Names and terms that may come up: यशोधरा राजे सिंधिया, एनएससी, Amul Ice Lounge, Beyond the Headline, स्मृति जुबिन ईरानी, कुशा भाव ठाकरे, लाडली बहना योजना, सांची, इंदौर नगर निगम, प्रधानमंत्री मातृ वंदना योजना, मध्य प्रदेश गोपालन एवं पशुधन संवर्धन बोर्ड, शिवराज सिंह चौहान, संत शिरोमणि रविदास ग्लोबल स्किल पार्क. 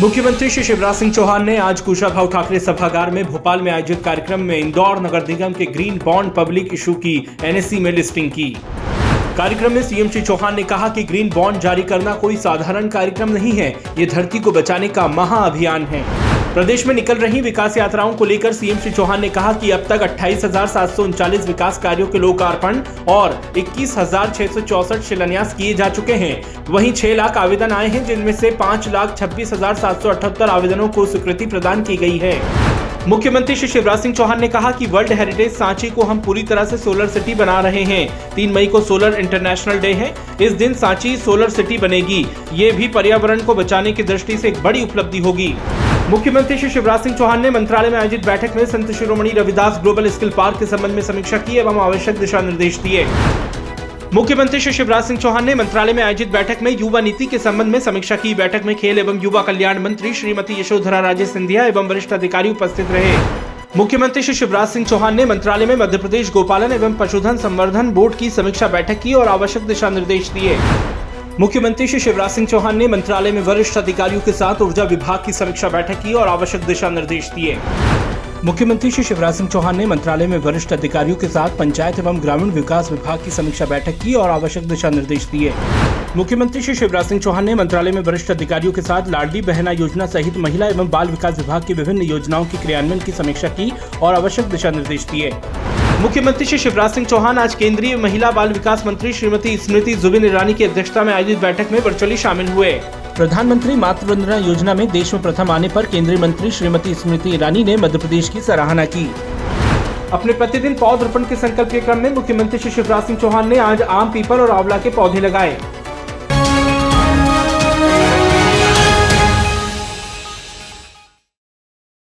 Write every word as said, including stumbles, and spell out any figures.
मुख्यमंत्री श्री शिवराज सिंह चौहान ने आज कुशा भाव ठाकरे सभागार में भोपाल में आयोजित कार्यक्रम में इंदौर नगर निगम के ग्रीन बॉन्ड पब्लिक इशू की एनएससी में लिस्टिंग की। कार्यक्रम में सीएम श्री चौहान ने कहा कि ग्रीन बॉन्ड जारी करना कोई साधारण कार्यक्रम नहीं है, ये धरती को बचाने का महाअभियान है। प्रदेश में निकल रही विकास यात्राओं को लेकर सीएम श्री चौहान ने कहा कि अब तक अट्ठाईस हजार सात सौ उनचालीस विकास कार्यों के लोकार्पण और इक्कीस हजार छह सौ चौसठ शिलान्यास किए जा चुके हैं। वहीं छह लाख आवेदन आए हैं, जिनमें से पाँच लाख छब्बीस हजार सात सौ अठहत्तर आवेदनों को स्वीकृति प्रदान की गई है। मुख्यमंत्री श्री शिवराज सिंह चौहान ने कहा कि वर्ल्ड हेरिटेज सांची को हम पूरी तरह से सोलर सिटी बना रहे हैं। तीन मई को सोलर इंटरनेशनल डे है, इस दिन सांची सोलर सिटी बनेगी, ये भी पर्यावरण को बचाने की दृष्टि से एक बड़ी उपलब्धि होगी। मुख्यमंत्री श्री शिवराज सिंह चौहान ने मंत्रालय में आयोजित बैठक में संत शिरोमणि रविदास ग्लोबल स्किल पार्क के संबंध में समीक्षा की एवं आवश्यक दिशा निर्देश दिए। मुख्यमंत्री श्री शिवराज सिंह चौहान ने मंत्रालय में आयोजित बैठक में युवा नीति के संबंध में समीक्षा की। बैठक में खेल एवं युवा कल्याण मंत्री श्रीमती यशोधरा राजे सिंधिया एवं वरिष्ठ अधिकारी उपस्थित रहे। मुख्यमंत्री श्री शिवराज सिंह चौहान ने मंत्रालय में मध्य प्रदेश गोपालन एवं पशुधन संवर्धन बोर्ड की समीक्षा बैठक की और आवश्यक दिशा निर्देश दिए। मुख्यमंत्री श्री शिवराज सिंह चौहान ने मंत्रालय में वरिष्ठ अधिकारियों के साथ ऊर्जा विभाग की समीक्षा बैठक की और आवश्यक दिशा निर्देश दिए। मुख्यमंत्री श्री शिवराज सिंह चौहान ने मंत्रालय में वरिष्ठ अधिकारियों के साथ पंचायत एवं ग्रामीण विकास विभाग की समीक्षा बैठक की और आवश्यक दिशा निर्देश दिए। मुख्यमंत्री श्री शिवराज सिंह चौहान ने मंत्रालय में वरिष्ठ अधिकारियों के साथ लाडली बहना योजना सहित महिला एवं बाल विकास विभाग की विभिन्न योजनाओं के क्रियान्वयन की समीक्षा की और आवश्यक दिशा निर्देश दिए। मुख्यमंत्री श्री शिवराज सिंह चौहान आज केंद्रीय महिला बाल विकास मंत्री श्रीमती स्मृति जुबिन ईरानी की अध्यक्षता में आयोजित बैठक में वर्चुअली शामिल हुए। प्रधानमंत्री मातृ वंदना योजना में देश में प्रथम आने पर केंद्रीय मंत्री श्रीमती स्मृति ईरानी ने मध्य प्रदेश की सराहना की। अपने प्रतिदिन पौधरोपण के संकल्प के क्रम में मुख्यमंत्री श्री शिवराज सिंह चौहान ने आज आम, पीपल और आंवला के पौधे लगाए।